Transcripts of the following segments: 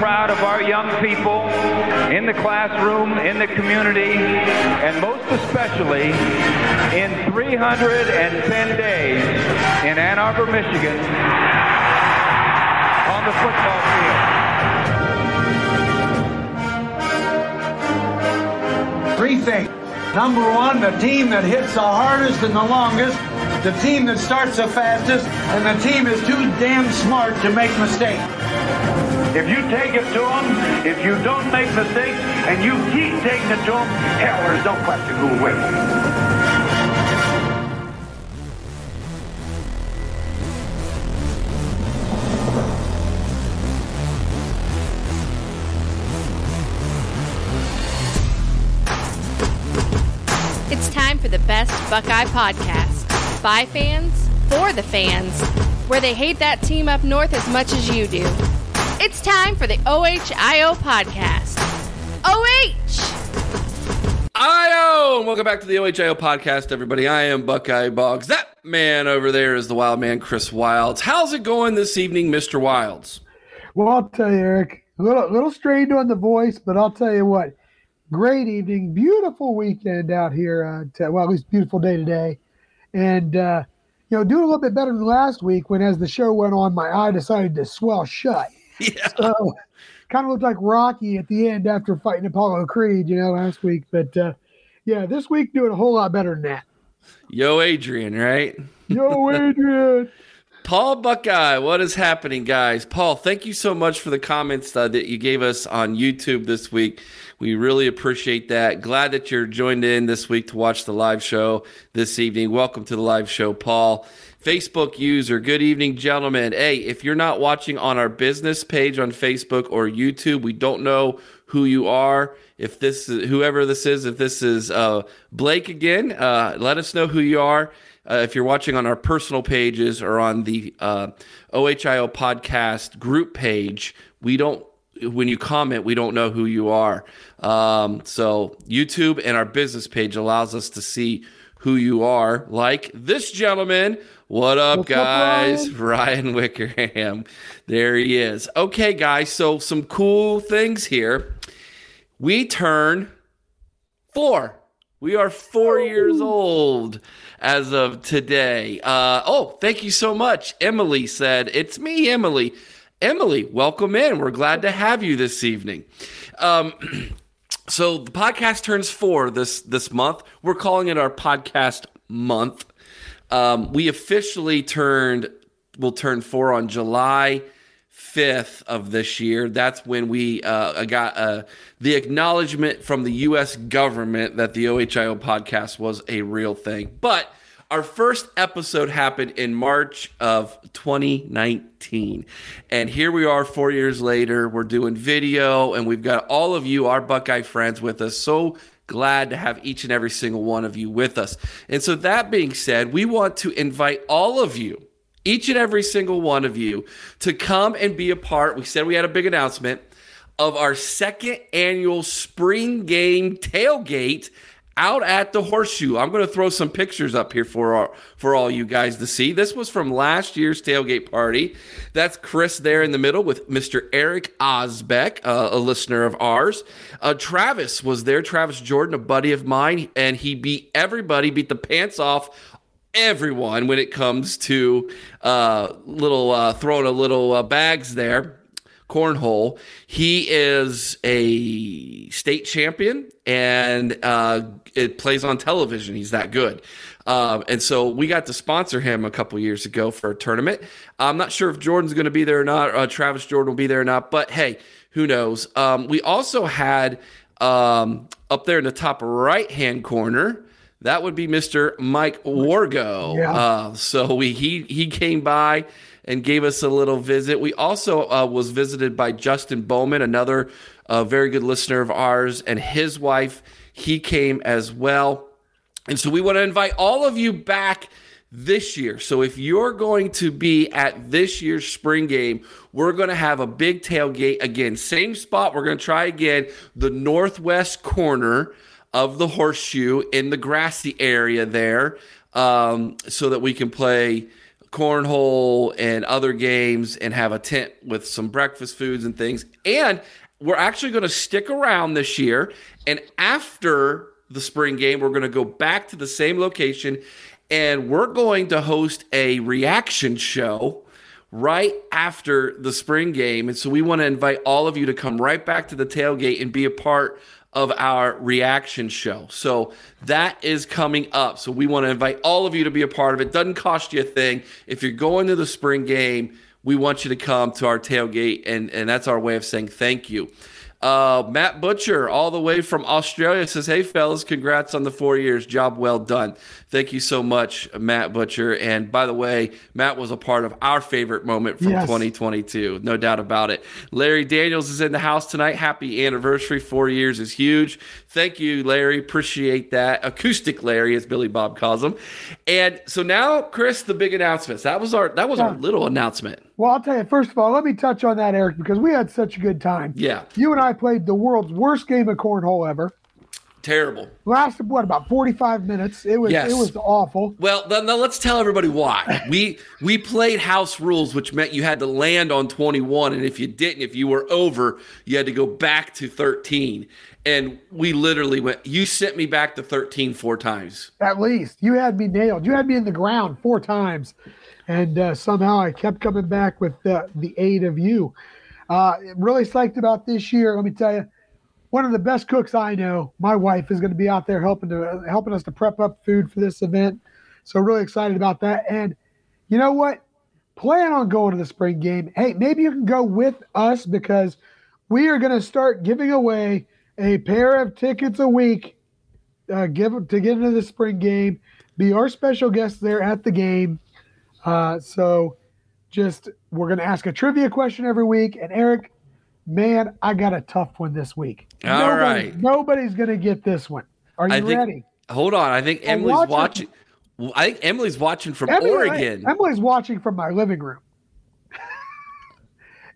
Proud of our young people in the classroom, in the community, and most especially in 310 days in Ann Arbor, Michigan, on the football field. Three things. Number one, the team that hits the hardest and the longest, the team that starts the fastest, and the team is too damn smart to make mistakes. If you take it to them, if you don't make mistakes, and you keep taking it to them, hell, there's no question who will win. It's time for the best Buckeye podcast. By fans, for the fans, where they hate that team up north as much as you do. It's time for the OHIO podcast. OHIO! Welcome back to the OHIO podcast, everybody. I am Buckeye Boggs. That man over there is the wild man, Chris Wilds. How's it going this evening, Mr. Wilds? Well, I'll tell you, Eric, a little strained on the voice, but I'll tell you what, great evening, beautiful weekend out here. Well, at least beautiful day today. And, doing a little bit better than last week when, as the show went on, my eye decided to swell shut. Yeah. So, kind of looked like Rocky at the end after fighting Apollo Creed, last week. But, this week doing a whole lot better than that. Yo, Adrian, right? Yo, Adrian. Paul Buckeye, what is happening, guys? Paul, thank you so much for the comments that you gave us on YouTube this week. We really appreciate that. Glad that you're joined in this week to watch the live show this evening. Welcome to the live show, Paul. Facebook user, good evening, gentlemen. Hey, if you're not watching on our business page on Facebook or YouTube, we don't know who you are. If this is whoever this is, if this is Blake again, let us know who you are. If you're watching on our personal pages or on the OHIO podcast group page, when you comment, we don't know who you are. So YouTube and our business page allows us to see who you are, like this gentleman. What up, what's guys? Up, Ryan Wickerham. There he is. Okay, guys, so some cool things here. We turn 4. We are 4 years old as of today. Thank you so much. Emily said, it's me, Emily. Emily, welcome in. We're glad to have you this evening. So the podcast turns 4 this month. We're calling it our podcast month. We officially will turn 4 on July 5th of this year. That's when we got the acknowledgement from the U.S. government that the OHIO podcast was a real thing. But our first episode happened in March of 2019. And here we are 4 years later. We're doing video, and we've got all of you, our Buckeye friends, with us. So glad to have each and every single one of you with us. And so that being said, we want to invite all of you, each and every single one of you, to come and be a part. We said we had a big announcement of our second annual spring game tailgate out at the Horseshoe. I'm going to throw some pictures up here for all you guys to see. This was from last year's tailgate party. That's Chris there in the middle with Mr. Eric Osbeck, a listener of ours. Travis was there. Travis Jordan, a buddy of mine, and he beat the pants off everyone when it comes to throwing a little bags there. Cornhole. He is a state champion, and it plays on television. He's that good. And so we got to sponsor him a couple years ago for a tournament. I'm not sure if Jordan's going to be there or not. Travis Jordan will be there or not. But hey, who knows? We also had up there in the top right-hand corner, that would be Mr. Mike Wargo. Yeah. So he came by and gave us a little visit. We also was visited by Justin Bowman, another very good listener of ours, and his wife. He came as well. And so we want to invite all of you back this year. So if you're going to be at this year's spring game, we're going to have a big tailgate again. Same spot. We're going to try again, the northwest corner of the horseshoe in the grassy area there, so that we can play cornhole and other games and have a tent with some breakfast foods and things. And we're actually going to stick around this year. And after the spring game, we're going to go back to the same location and we're going to host a reaction show right after the spring game. And so we want to invite all of you to come right back to the tailgate and be a part of our reaction show. So that is coming up. So we want to invite all of you to be a part of it. Doesn't cost you a thing. If you're going to the spring game, we want you to come to our tailgate, and that's our way of saying thank you. Matt Butcher, all the way from Australia, says, hey, fellas, congrats on the 4 years. Job well done. Thank you so much, Matt Butcher. And by the way, Matt was a part of our favorite moment from 2022. No doubt about it. Larry Daniels is in the house tonight. Happy anniversary. 4 years is huge. Thank you, Larry. Appreciate that. Acoustic Larry, as Billy Bob calls him. And so now, Chris, the big announcements. That was our little announcement. Well, I'll tell you, first of all, let me touch on that, Eric, because we had such a good time. Yeah. You and I played the world's worst game of cornhole ever. Terrible. Lasted, what, about 45 minutes? It was awful. Well, then let's tell everybody why. We played house rules, which meant you had to land on 21, and if you didn't, if you were over, you had to go back to 13. And we literally went, you sent me back to 13 four times. At least. You had me nailed. You had me in the ground four times. And somehow I kept coming back with the aid of you. Really psyched about this year. Let me tell you, one of the best cooks I know, my wife, is going to be out there helping us to prep up food for this event. So really excited about that. And you know what? Plan on going to the spring game. Hey, maybe you can go with us because we are going to start giving away a pair of tickets a week to get into the spring game, be our special guest there at the game. We're going to ask a trivia question every week. And Eric, man, I got a tough one this week. All right. Nobody's going to get this one. Are you ready? Hold on. I think Emily's watching from Oregon. Emily's watching from my living room.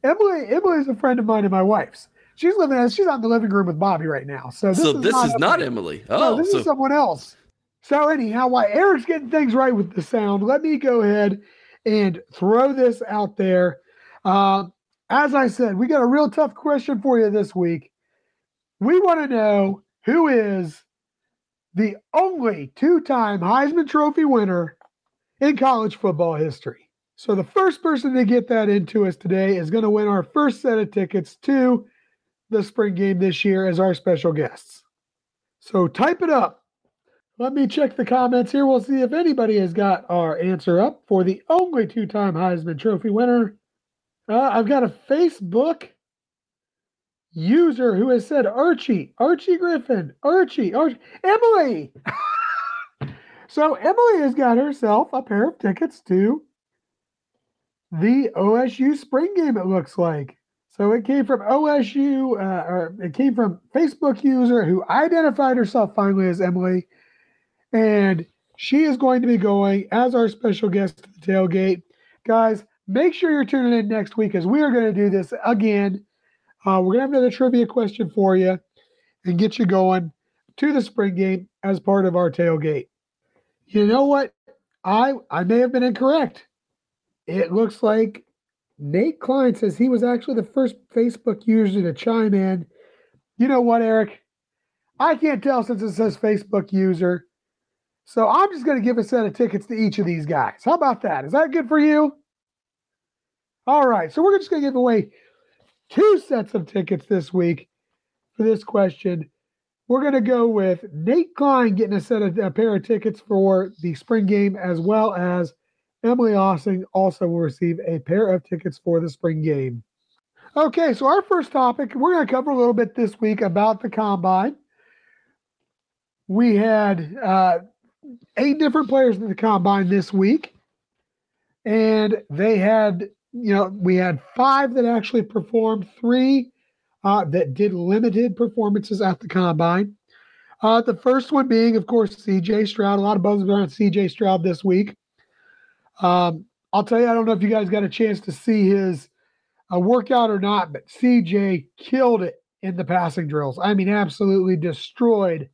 Emily's a friend of mine and my wife's. She's on the living room with Bobby right now. So this is not Emily. This is someone else. So anyhow, while Eric's getting things right with the sound, let me go ahead and throw this out there. As I said, we got a real tough question for you this week. We want to know who is the only two-time Heisman Trophy winner in college football history. So the first person to get that into us today is going to win our first set of tickets to the spring game this year as our special guests. So type it up. Let me check the comments here. We'll see if anybody has got our answer up for the only two-time Heisman Trophy winner. I've got a Facebook user who has said Archie Griffin. Emily! So Emily has got herself a pair of tickets to the OSU spring game, it looks like. So it came from OSU, or it came from Facebook user who identified herself finally as Emily. And she is going to be going as our special guest to the tailgate. Guys, make sure you're tuning in next week as we are going to do this again. We're going to have another trivia question for you and get you going to the spring game as part of our tailgate. You know what? I may have been incorrect. It looks like Nate Klein says he was actually the first Facebook user to chime in. You know what, Eric? I can't tell since it says Facebook user. So I'm just going to give a set of tickets to each of these guys. How about that? Is that good for you? All right. So we're just going to give away two sets of tickets this week for this question. We're going to go with Nate Klein getting a pair of tickets for the spring game, as well as Emily Ossing also will receive a pair of tickets for the spring game. Okay. So our first topic, we're going to cover a little bit this week about the combine. We had 8 different players in the combine this week. And we had 5 that actually performed, 3 that did limited performances at the combine. The first one being, of course, C.J. Stroud. A lot of buzz around C.J. Stroud this week. I'll tell you, I don't know if you guys got a chance to see his workout or not, but CJ killed it in the passing drills. I mean, absolutely destroyed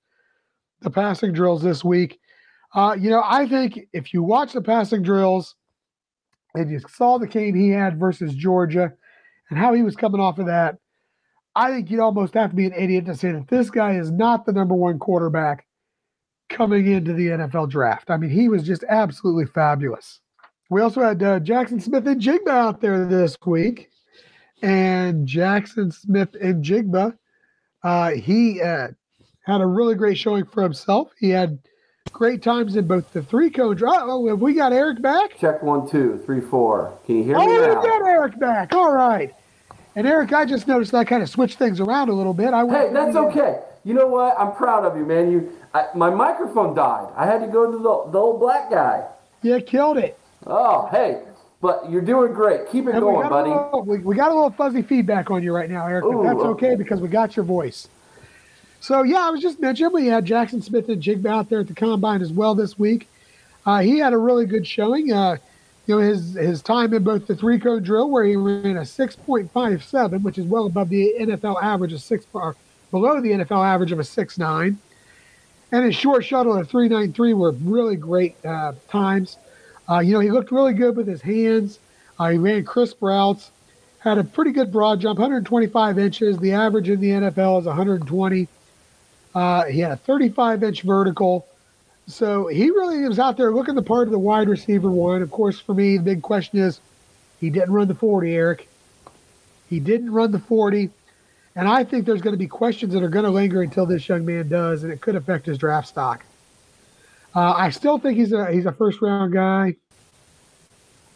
the passing drills this week. You know, I think if you watch the passing drills and you saw the game he had versus Georgia and how he was coming off of that, I think you'd almost have to be an idiot to say that this guy is not the number one quarterback coming into the NFL draft. I mean, he was just absolutely fabulous. We also had Jaxon Smith-Njigba out there this week. And Jaxon Smith-Njigba, he had a really great showing for himself. He had great times in both the three-cone drive. Oh, have we got Eric back? Check 1, 2, 3, 4. Can you hear me now? Oh, we got Eric back. All right. And Eric, I just noticed that I kind of switched things around a little bit. Hey, that's okay. You know what? I'm proud of you, man. My microphone died. I had to go to the old black guy. You killed it. Oh, hey. But you're doing great. Keep it going, buddy. We got a little fuzzy feedback on you right now, Eric, but that's okay because we got your voice. So, yeah, I was just mentioning we had Jaxon Smith-Njigba out there at the Combine as well this week. He had a really good showing. You know, his time in both the three-cone drill where he ran a 6.57, which is well above the NFL average of 6, or below the NFL average of a 6.9. And his short shuttle at 3.93 were really great times. You know, he looked really good with his hands. He ran crisp routes, had a pretty good broad jump, 125 inches. The average in the NFL is 120. He had a 35-inch vertical. So he really was out there looking the part of the wide receiver one. Of course, for me, the big question is he didn't run the 40, Eric. He didn't run the 40. And I think there's going to be questions that are going to linger until this young man does, and it could affect his draft stock. I still think he's a first-round guy.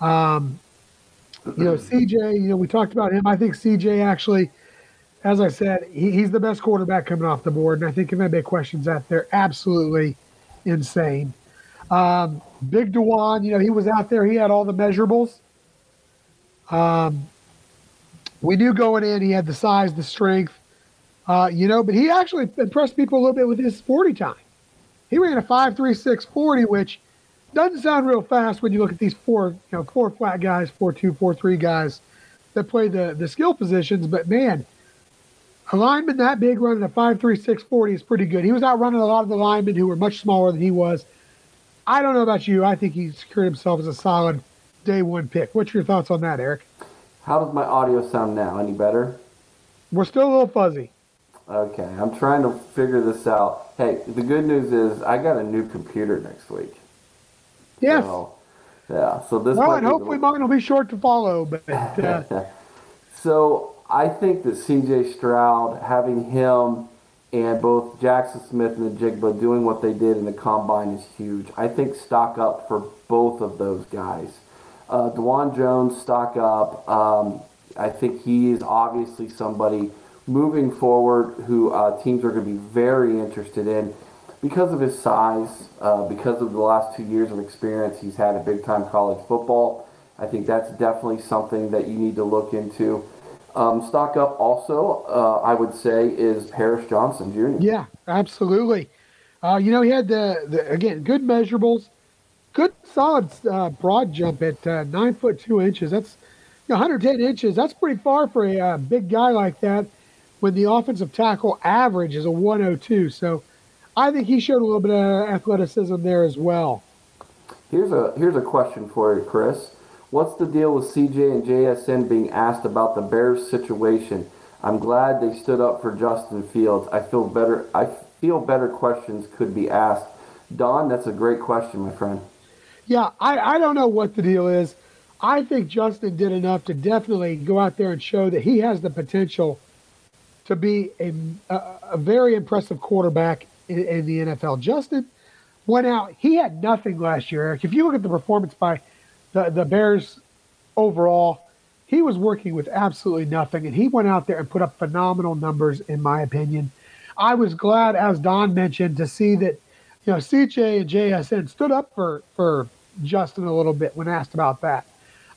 You know, CJ, you know, we talked about him. I think CJ actually, as I said, he's the best quarterback coming off the board, and I think if anybody questions that, they're absolutely insane. Big Dewan, you know, he was out there. He had all the measurables. We knew going in he had the size, the strength, you know, but he actually impressed people a little bit with his 40 time. He ran a 5.36 40, which doesn't sound real fast when you look at these four flat guys, 4.2, 4.3 guys that play the skill positions. But man, a lineman that big running a 5.36 40 is pretty good. He was outrunning a lot of the linemen who were much smaller than he was. I don't know about you. I think he secured himself as a solid day one pick. What's your thoughts on that, Eric? How does my audio sound now? Any better? We're still a little fuzzy. Okay, I'm trying to figure this out. Hey, the good news is I got a new computer next week. Yes. So, yeah. So this. Well, and hopefully mine will be short to follow. But so I think that C.J. Stroud, having him and both Jaxon Smith-Njigba doing what they did in the Combine is huge. I think stock up for both of those guys. DeJuan Jones, stock up. I think he is obviously somebody moving forward who teams are going to be very interested in because of his size, because of the last 2 years of experience he's had in big-time college football. I think that's definitely something that you need to look into. Stock up also, I would say, is Paris Johnson Jr. Yeah, absolutely. You know, he had, again, good measurables, good solid broad jump at 9 foot 2 inches. That's 110 inches. That's pretty far for a big guy like that, when the offensive tackle average is a 102. So I think he showed a little bit of athleticism there as well. Here's a question for you, Chris. What's the deal with CJ and JSN being asked about the Bears situation? I'm glad they stood up for Justin Fields. I feel better questions could be asked. Don, that's a great question, my friend. Yeah, I don't know what the deal is. I think Justin did enough to definitely go out there and show that he has the potential to be a very impressive quarterback in the NFL. Justin went out. He had nothing last year, Eric. If you look at the performance by the Bears overall, he was working with absolutely nothing, and he went out there and put up phenomenal numbers, in my opinion. I was glad, as Don mentioned, to see that CJ and JSN stood up for Justin a little bit when asked about that.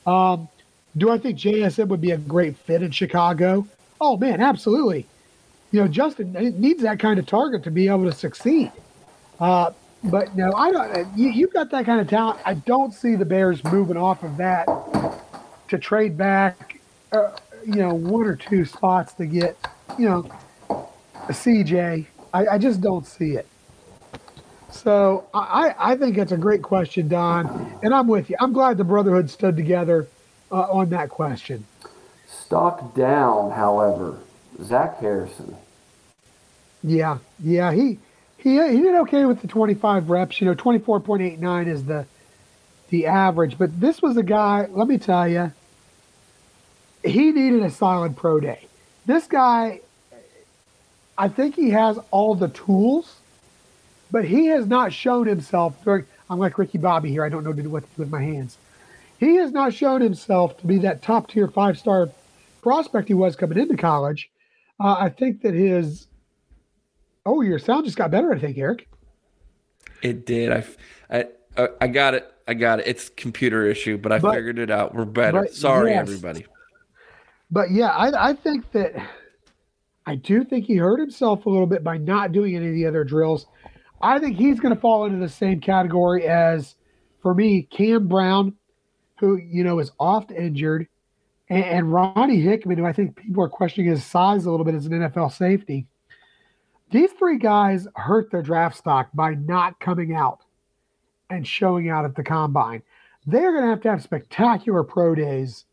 Do I think JSN would be a great fit in Chicago? Oh, man, absolutely. Justin needs that kind of target to be able to succeed. But no, I don't. You've got that kind of talent. I don't see the Bears moving off of that to trade back, one or two spots to get, a CJ. I just don't see it. So I think that's a great question, Don, and I'm with you. I'm glad the Brotherhood stood together on that question. Stock down, however, Zach Harrison. Yeah, he did okay with the 25 reps. 24.89 is the average. But this was a guy, let me tell you, he needed a solid pro day. This guy, I think he has all the tools, but he has not shown himself. I'm like Ricky Bobby here. I don't know what to do with my hands. He has not shown himself to be that top-tier five-star prospect he was coming into college. I think that his – oh, your sound just got better, I think, Eric. It did. I got it. It's a computer issue, but I figured it out. We're better. Sorry, everybody. But, yeah, I think that – I do think he hurt himself a little bit by not doing any of the other drills. I think he's going to fall into the same category as, for me, Cam Brown, who, is oft injured, and Ronnie Hickman, who I think people are questioning his size a little bit as an NFL safety. These three guys hurt their draft stock by not coming out and showing out at the combine. They're going to have spectacular pro days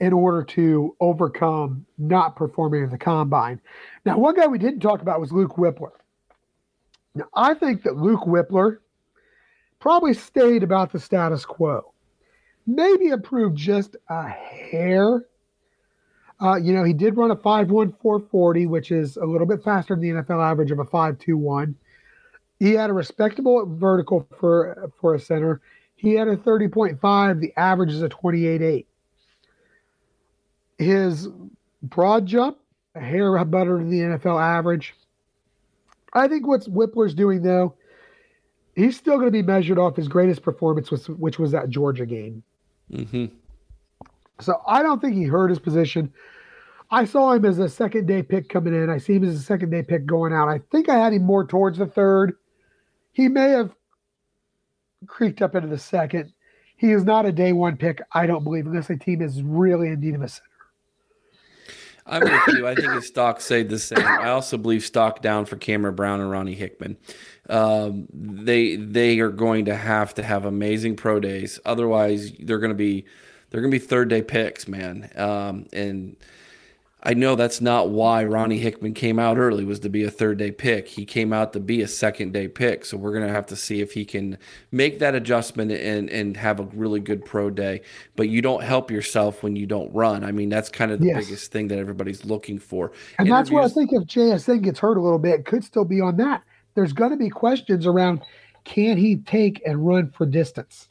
in order to overcome not performing at the combine. Now, one guy we didn't talk about was Luke Wypler. Now, I think that Luke Wypler probably stayed about the status quo. Maybe improved just a hair. He did run a 5'1", 440, which is a little bit faster than the NFL average of a 5'2", 1. He had a respectable vertical for a center. He had a 30.5. The average is a 28.8. His broad jump, a hair better than the NFL average. I think what Whippler's doing, though, he's still going to be measured off his greatest performance, which was that Georgia game. Mm-hmm. So I don't think he hurt his position. I saw him as a second-day pick coming in. I see him as a second-day pick going out. I think I had him more towards the third. He may have creaked up into the second. He is not a day-one pick, I don't believe, unless a team is really in need of a center. I'm with you. I think his stock stayed the same. I also believe stock down for Cameron Brown and Ronnie Hickman. They are going to have amazing pro days. Otherwise, they're going to be third day picks, man. And I know that's not why Ronnie Hickman came out early, was to be a third day pick. He came out to be a second day pick. So we're going to have to see if he can make that adjustment and have a really good pro day, but you don't help yourself when you don't run. I mean, that's kind of the biggest thing that everybody's looking for. And that's what I think if JSN gets hurt a little bit, it could still be on that. There's going to be questions around, can he take and run for distance?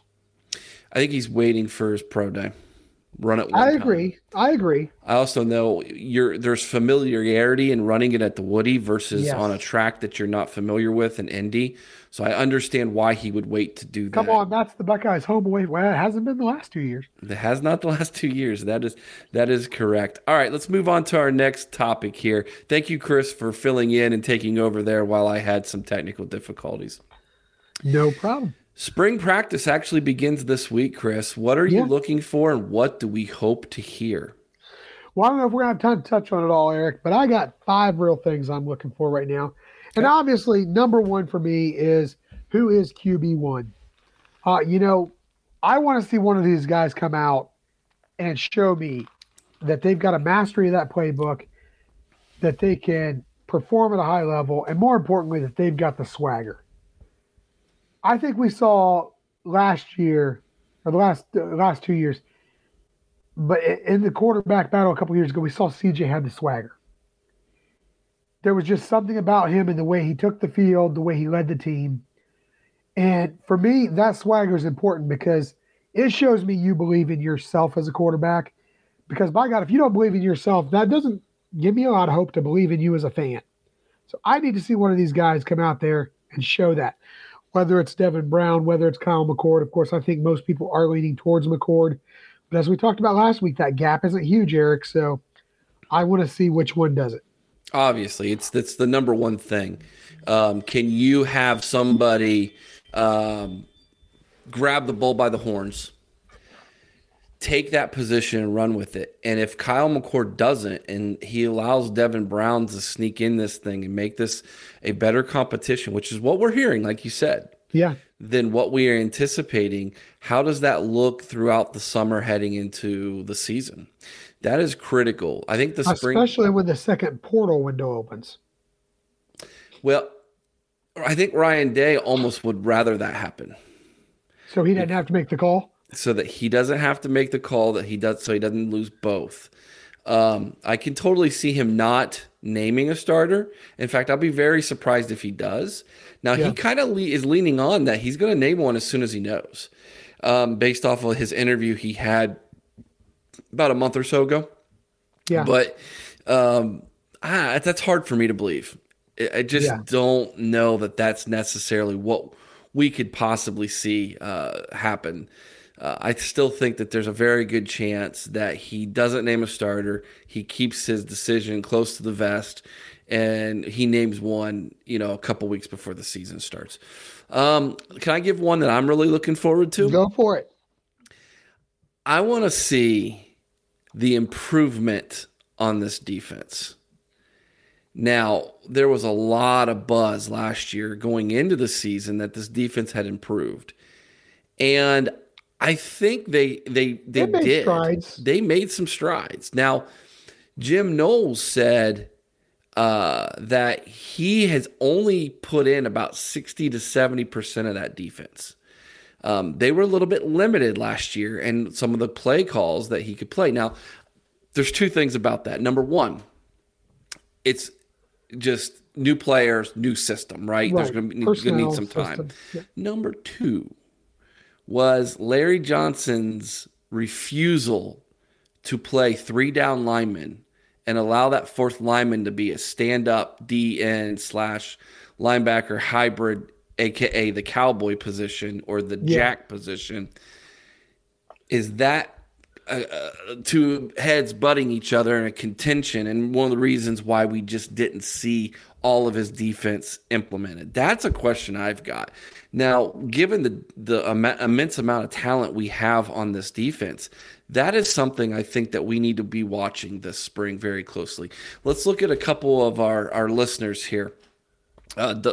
I think he's waiting for his pro day. Run it. I agree. I also know there's familiarity in running it at the Woody versus on a track that you're not familiar with in Indy. So I understand why he would wait to do that. Come on, that's the Buckeyes' home away. Well, it hasn't been the last 2 years. It has not the last 2 years. That is correct. All right, let's move on to our next topic here. Thank you, Chris, for filling in and taking over there while I had some technical difficulties. No problem. Spring practice actually begins this week, Chris. What are you looking for, and what do we hope to hear? Well, I don't know if we're going to have time to touch on it all, Eric, but I got five real things I'm looking for right now. And obviously, number one for me is, who is QB1? I want to see one of these guys come out and show me that they've got a mastery of that playbook, that they can perform at a high level, and more importantly, that they've got the swagger. I think we saw last year, or the last 2 years, but in the quarterback battle a couple years ago, we saw CJ had the swagger. There was just something about him and the way he took the field, the way he led the team. And for me, that swagger is important because it shows me you believe in yourself as a quarterback. Because by God, if you don't believe in yourself, that doesn't give me a lot of hope to believe in you as a fan. So I need to see one of these guys come out there and show that. Whether it's Devin Brown, whether it's Kyle McCord. Of course, I think most people are leaning towards McCord. But as we talked about last week, that gap isn't huge, Eric. So I want to see which one does it. Obviously, it's the number one thing. Can you have somebody grab the bull by the horns, take that position and run with it? And if Kyle McCord doesn't, and he allows Devin Brown to sneak in this thing and make this a better competition, which is what we're hearing, like you said, yeah, than what we are anticipating, how does that look throughout the summer heading into the season? That is critical. I think the spring, especially when the second portal window opens. Well, I think Ryan Day almost would rather that happen. So he didn't have to make the call? So that he doesn't have to make the call, that he does, so he doesn't lose both. I can totally see him not naming a starter. In fact, I'll be very surprised if he does. Now, yeah, he kind of is leaning on that he's going to name one as soon as he knows, based off of his interview he had about a month or so ago. Yeah. But that's hard for me to believe. I just don't know that that's necessarily what we could possibly see happen. I still think that there's a very good chance that he doesn't name a starter. He keeps his decision close to the vest, and he names one, a couple weeks before the season starts. Can I give one that I'm really looking forward to? Go for it. I want to see the improvement on this defense. Now, there was a lot of buzz last year going into the season that this defense had improved. And I think they did. Strides. They made some strides. Now, Jim Knowles said that he has only put in about 60 to 70% of that defense. They were a little bit limited last year in some of the play calls that he could play. Now, there's two things about that. Number one, it's just new players, new system, right? There's going to need some time. Yeah. Number two was Larry Johnson's refusal to play three down linemen and allow that fourth lineman to be a stand-up DN / linebacker hybrid, aka the cowboy position or the jack position. Is that two heads butting each other in a contention, and one of the reasons why we just didn't see all of his defense implemented? That's a question I've got. Now, given the immense amount of talent we have on this defense, that is something I think that we need to be watching this spring very closely. Let's look at a couple of our listeners here. Don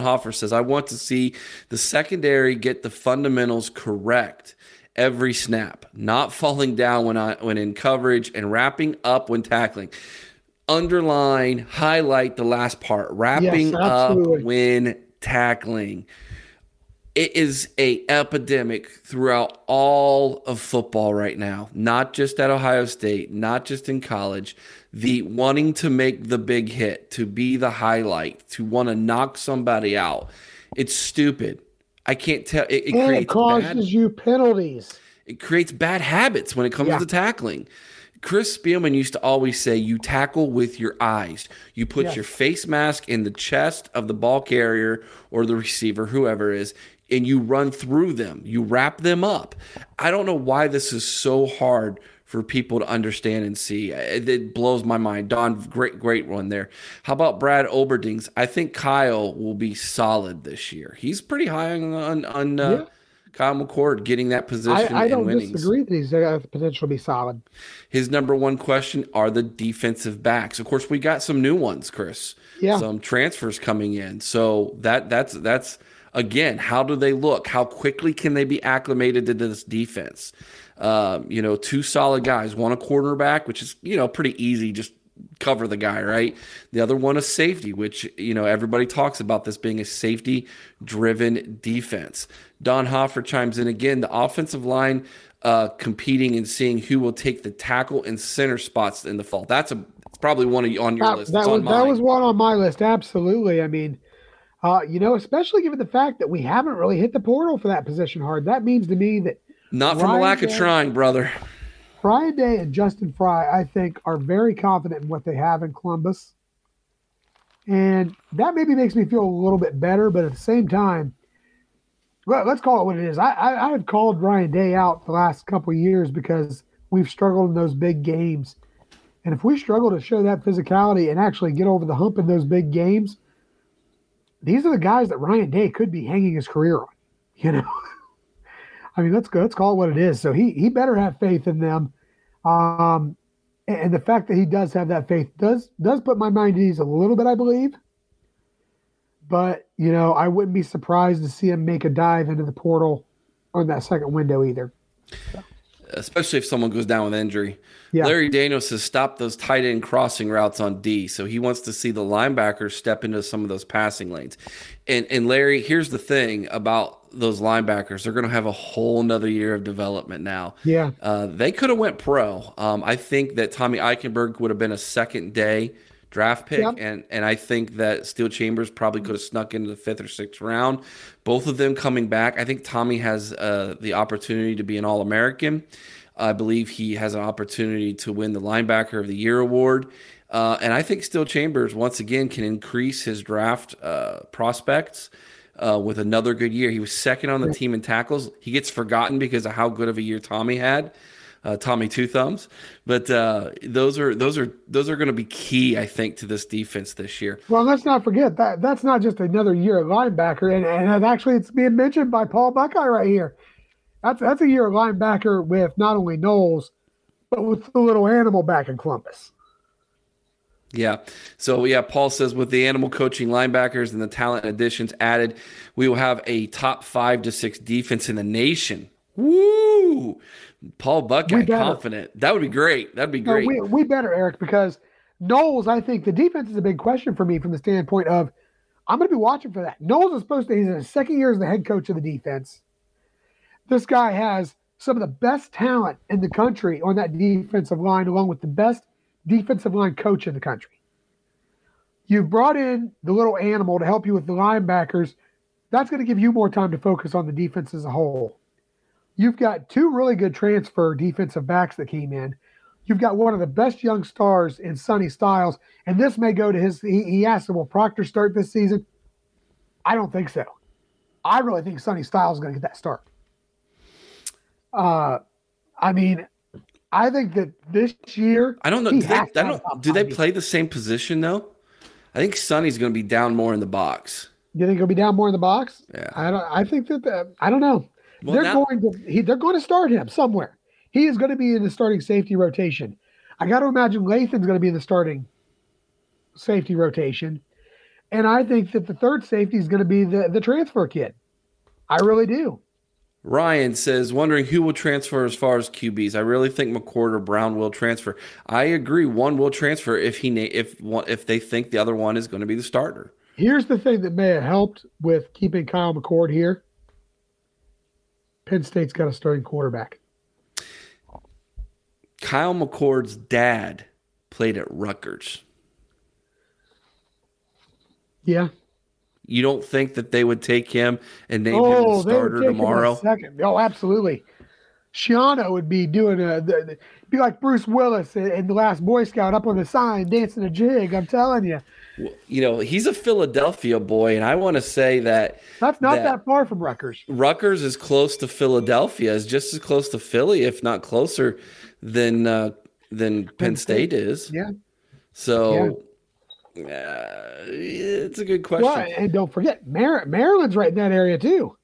Hoffer says, I want to see the secondary get the fundamentals correct every snap, not falling down when in coverage and wrapping up when tackling. Underline, highlight the last part, wrapping up when tackling. It is an epidemic throughout all of football right now, not just at Ohio State, not just in college. The wanting to make the big hit, to be the highlight, to want to knock somebody out. It's stupid. I can't tell. It causes you penalties. It creates bad habits when it comes to tackling. Chris Spielman used to always say, you tackle with your eyes. You put your face mask in the chest of the ball carrier or the receiver, whoever it is, and you run through them. You wrap them up. I don't know why this is so hard for people to understand and see. It blows my mind. Don, great one there. How about Brad Oberdings? I think Kyle will be solid this year. He's pretty high on Kyle McCord getting that position and winning. I don't disagree that he's got the potential to be solid. His number one question are the defensive backs. Of course, we got some new ones, Chris. Yeah. Some transfers coming in. So that's again, how do they look? How quickly can they be acclimated to this defense? Two solid guys, one a cornerback, which is, pretty easy, just cover the guy, right? The other one is safety, which, everybody talks about this being a safety-driven defense. Don Hoffer chimes in again, the offensive line competing and seeing who will take the tackle and center spots in the fall. It's probably one on your list. That was one on my list, absolutely. I mean, especially given the fact that we haven't really hit the portal for that position hard, that means to me that not from a lack of trying, brother. Ryan Day and Justin Fry, I think, are very confident in what they have in Columbus. And that maybe makes me feel a little bit better, but at the same time, let's call it what it is. I have called Ryan Day out the last couple of years because we've struggled in those big games. And if we struggle to show that physicality and actually get over the hump in those big games, these are the guys that Ryan Day could be hanging his career on, you know. I mean, let's call it what it is. So he better have faith in them. And the fact that he does have that faith does put my mind at ease a little bit, I believe. But, you know, I wouldn't be surprised to see him make a dive into the portal on that second window either. So. Especially if someone goes down with injury. Yeah. Larry Daniels has stopped those tight end crossing routes on D, so he wants to see the linebackers step into some of those passing lanes. And Larry, here's the thing about those linebackers. They're going to have a whole nother year of development now. Yeah. They could have went pro. I think that Tommy Eichenberg would have been a second-day draft pick, yeah. and I think that Steele Chambers probably could have snuck into the 5th or 6th round. Both of them coming back. I think Tommy has the opportunity to be an All-American. I believe he has an opportunity to win the Linebacker of the Year award. And I think Steele Chambers, once again, can increase his draft prospects with another good year. He was second on the team in tackles. He gets forgotten because of how good of a year Tommy had. Tommy Two Thumbs, but those are going to be key, I think, to this defense this year. Well, let's not forget that that's not just another year of linebacker, and actually it's being mentioned by Paul Buckeye right here. That's a year of linebacker with not only Knowles, but with the little animal back in Columbus. Yeah. So, yeah, Paul says, with the animal coaching linebackers and the talent additions added, we will have a top 5 to 6 defense in the nation. Woo! Paul Buckeye confident. That would be great. That'd be great. No, we better, Eric, because Knowles, I think the defense is a big question for me from the standpoint of I'm going to be watching for that. Knowles is supposed to, he's in his second year as the head coach of the defense. This guy has some of the best talent in the country on that defensive line, along with the best defensive line coach in the country. You've brought in the little animal to help you with the linebackers. That's going to give you more time to focus on the defense as a whole. You've got two really good transfer defensive backs that came in. You've got one of the best young stars in Sonny Styles, and this may go to his – he asked him, will Proctor start this season? I don't think so. I really think Sonny Styles is going to get that start. I mean, I think that this year – I don't know. Do they play the same position, though? I think Sonny's going to be down more in the box. You think he'll be down more in the box? Yeah. I don't know. Well, they're going to start him somewhere. He is going to be in the starting safety rotation. I got to imagine Latham's going to be in the starting safety rotation. And I think that the third safety is going to be the transfer kid. I really do. Ryan says, wondering who will transfer as far as QBs. I really think McCord or Brown will transfer. I agree. One will transfer if they think the other one is going to be the starter. Here's the thing that may have helped with keeping Kyle McCord here. Penn State's got a starting quarterback. Kyle McCord's dad played at Rutgers. Yeah. You don't think that they would take him and name him the starter tomorrow? Second. Oh, absolutely. Shiano would be doing be like Bruce Willis in The Last Boy Scout up on the sign dancing a jig. I'm telling you. You know, he's a Philadelphia boy, and I want to say that that's not that far from Rutgers. Rutgers is close to Philadelphia, is just as close to Philly, if not closer than Penn State is. Yeah. So yeah. It's a good question. Well, and don't forget, Maryland's right in that area too.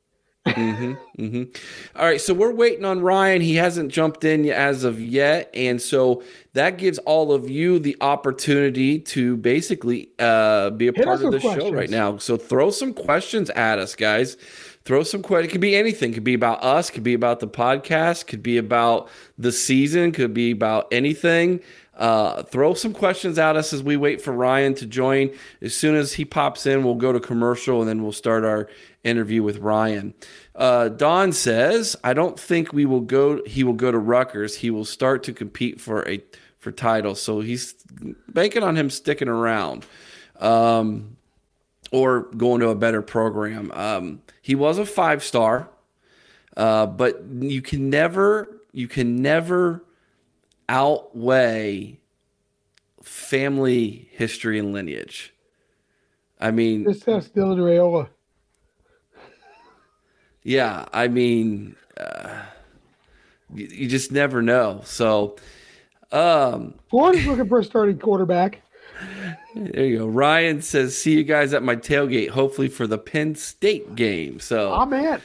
All right, so we're waiting on Ryan. He hasn't jumped in as of yet, and so that gives all of you the opportunity to basically be a part of the show right now. So throw some questions at us, guys. Throw some questions. It could be anything. It could be about us. It could be about the podcast. It could be about the season. It could be about anything. Throw some questions at us as we wait for Ryan to join. As soon as he pops in, we'll go to commercial, and then we'll start our interview with Ryan. Don says, I don't think he will go to Rutgers. He will start to compete for titles. So he's banking on him sticking around or going to a better program. He was a 5-star, but you can never outweigh family history and lineage. I mean, this has Dylan Raiola. Yeah, I mean, you just never know. So Florida's looking for a starting quarterback. There you go. Ryan says, "See you guys at my tailgate. Hopefully for the Penn State game." So I'm in.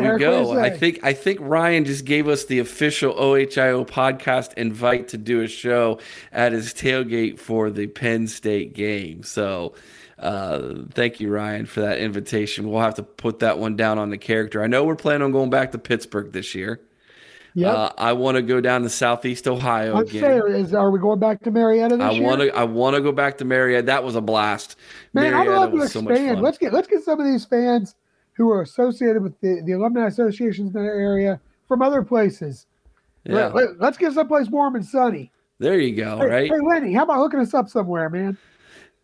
There we go. I think Ryan just gave us the official OHIO podcast invite to do a show at his tailgate for the Penn State game. So thank you, Ryan, for that invitation. We'll have to put that one down on the character. I know we're planning on going back to Pittsburgh this year. Yep. I want to go down to Southeast Ohio again. Are we going back to Marietta this year? I want to go back to Marietta. That was a blast. Man, Marietta, I'd love to expand. So let's get some of these fans who are associated with the alumni associations in their area from other places. Yeah. Let's get someplace warm and sunny. There you go. Right. Hey, Lenny, how about hooking us up somewhere, man?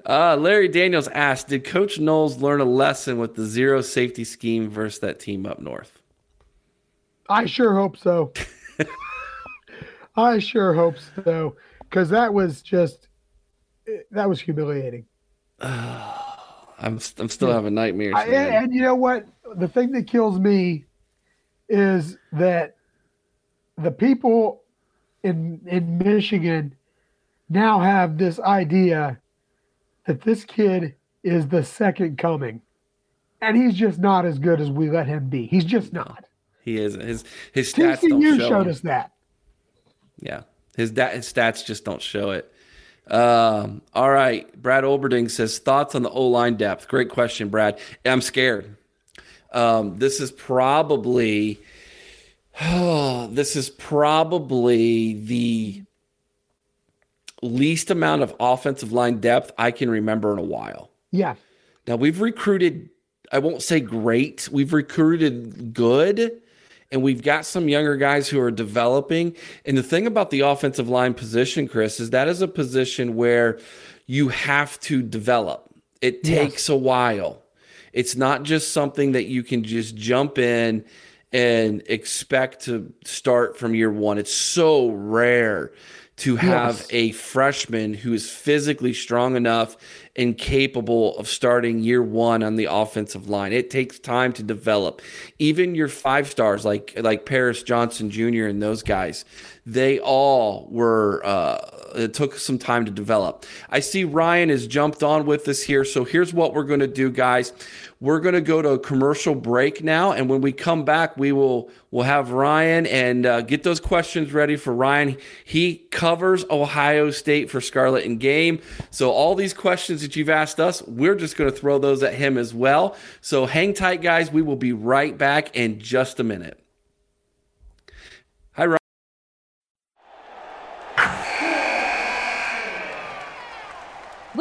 Larry Daniels asked, "Did Coach Knowles learn a lesson with the zero safety scheme versus that team up north?" I sure hope so. I sure hope so, because that was humiliating. I'm still having nightmares. And you know what? The thing that kills me is that the people in Michigan now have this idea that this kid is the second coming, and he's just not as good as we let him be. He's just not. He isn't. His stats TCU don't show showed him. Us that. Yeah. His stats just don't show it. All right. Brad Olberding says, "Thoughts on the O-line depth?" Great question, Brad. I'm scared. This is probably the least amount of offensive line depth I can remember in a while. Yeah. Now, we've recruited, I won't say great. We've recruited good. And we've got some younger guys who are developing. And the thing about the offensive line position, Chris, is that is a position where you have to develop. It takes a while. It's not just something that you can just jump in and expect to start from year one. It's so rare to have a freshman who is physically strong enough and capable of starting year one on the offensive line. It takes time to develop. Even your five stars like Paris Johnson Jr. and those guys, they all were it took some time to develop. I see Ryan has jumped on with us here. So here's what we're going to do, guys. We're going to go to a commercial break now, and when we come back, we'll have Ryan and get those questions ready for Ryan. He covers Ohio State for Scarlet and Game, so all these questions that you've asked us, we're just going to throw those at him as well. So hang tight, guys. We will be right back in just a minute. Hi, Ryan.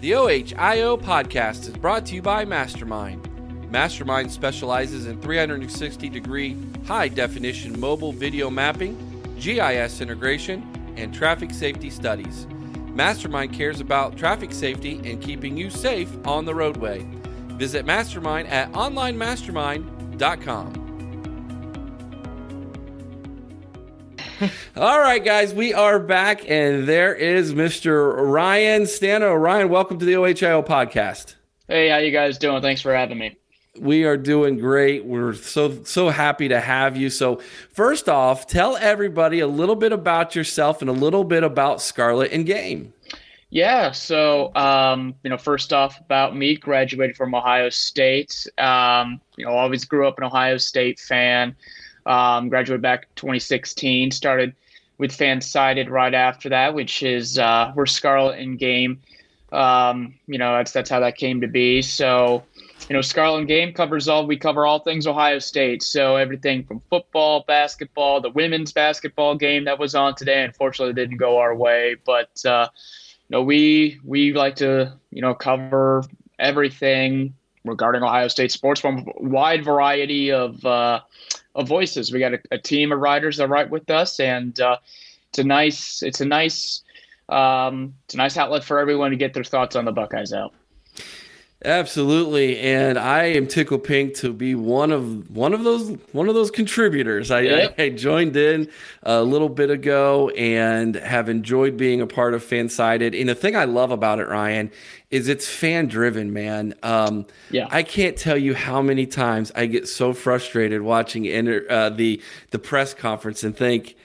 The OHIO podcast is brought to you by Mastermind. Mastermind specializes in 360-degree high-definition mobile video mapping, GIS integration, and traffic safety studies. Mastermind cares about traffic safety and keeping you safe on the roadway. Visit Mastermind at onlinemastermind.com. All right, guys, we are back, and there is Mr. Ryan Stano. Ryan, welcome to the OHIO podcast. Hey, how you guys doing? Thanks for having me. We are doing great. We're so happy to have you. So first off, tell everybody a little bit about yourself and a little bit about Scarlet and Game. Yeah, so, first off about me, graduated from Ohio State. Always grew up an Ohio State fan. Graduated back in 2016, started with Fansided right after that, which is where Scarlet and Game You know, that's how that came to be. So, you know, Scarlet and Game we cover all things Ohio State. So everything from football, basketball, the women's basketball game that was on today, unfortunately didn't go our way, but, you know, we like to, you know, cover everything regarding Ohio State sports from a wide variety of voices. We got a team of writers that write with us, and, it's a nice outlet for everyone to get their thoughts on the Buckeyes out. Absolutely, and I am tickled pink to be one of those contributors. I joined in a little bit ago and have enjoyed being a part of Fansided. And the thing I love about it, Ryan, is it's fan driven, man. I can't tell you how many times I get so frustrated watching the press conference and think,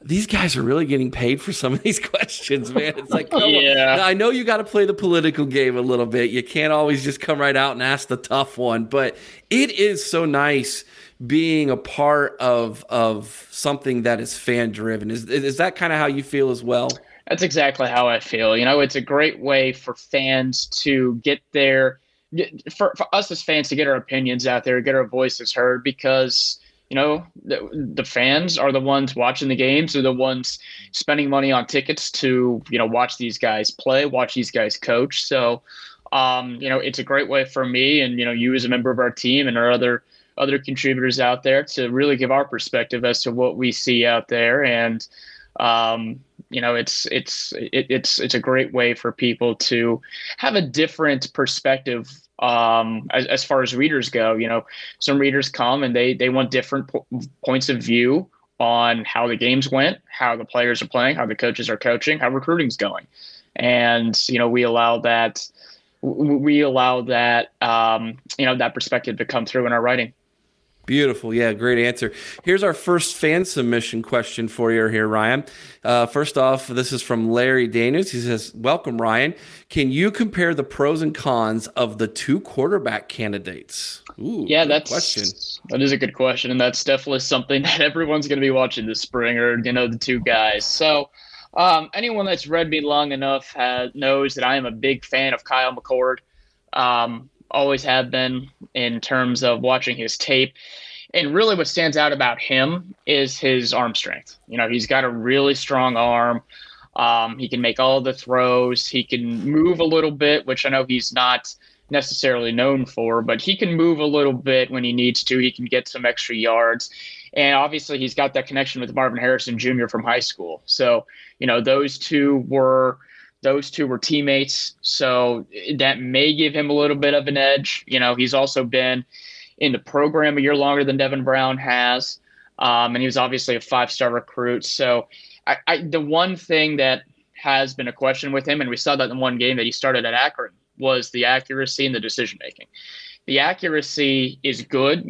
these guys are really getting paid for some of these questions, man. It's like, come on. I know you got to play the political game a little bit. You can't always just come right out and ask the tough one, but it is so nice being a part of something that is fan driven. Is that kind of how you feel as well? That's exactly how I feel. You know, it's a great way for fans to get their, for us as fans to get our opinions out there, get our voices heard, because you know, the fans are the ones watching the games, are the ones spending money on tickets to, you know, watch these guys play, watch these guys coach. So, you know, it's a great way for me and, you know, you as a member of our team and our other contributors out there to really give our perspective as to what we see out there. And, you know, it's a great way for people to have a different perspective as far as readers go. You know, some readers come and they want different points of view on how the games went, how the players are playing, how the coaches are coaching, how recruiting's going. And, you know, we allow that, you know, that perspective to come through in our writing. Beautiful. Yeah, great answer. Here's our first fan submission question for you here, Ryan. First off, this is from Larry Daniels. He says, welcome, Ryan. Can you compare the pros and cons of the two quarterback candidates? Ooh, yeah, that is a good question. And that's definitely something that everyone's going to be watching this spring, or, you know, the two guys. So anyone that's read me long enough knows that I am a big fan of Kyle McCord. Always have been in terms of watching his tape. And really what stands out about him is his arm strength. You know, he's got a really strong arm. He can make all the throws. He can move a little bit, which I know he's not necessarily known for, but he can move a little bit when he needs to. He can get some extra yards. And obviously he's got that connection with Marvin Harrison Jr. from high school. So, you know, those two were teammates, so that may give him a little bit of an edge. You know, he's also been in the program a year longer than Devin Brown has, and he was obviously a five-star recruit. So the one thing that has been a question with him, and we saw that in one game that he started at Akron, was the accuracy and the decision-making. The accuracy is good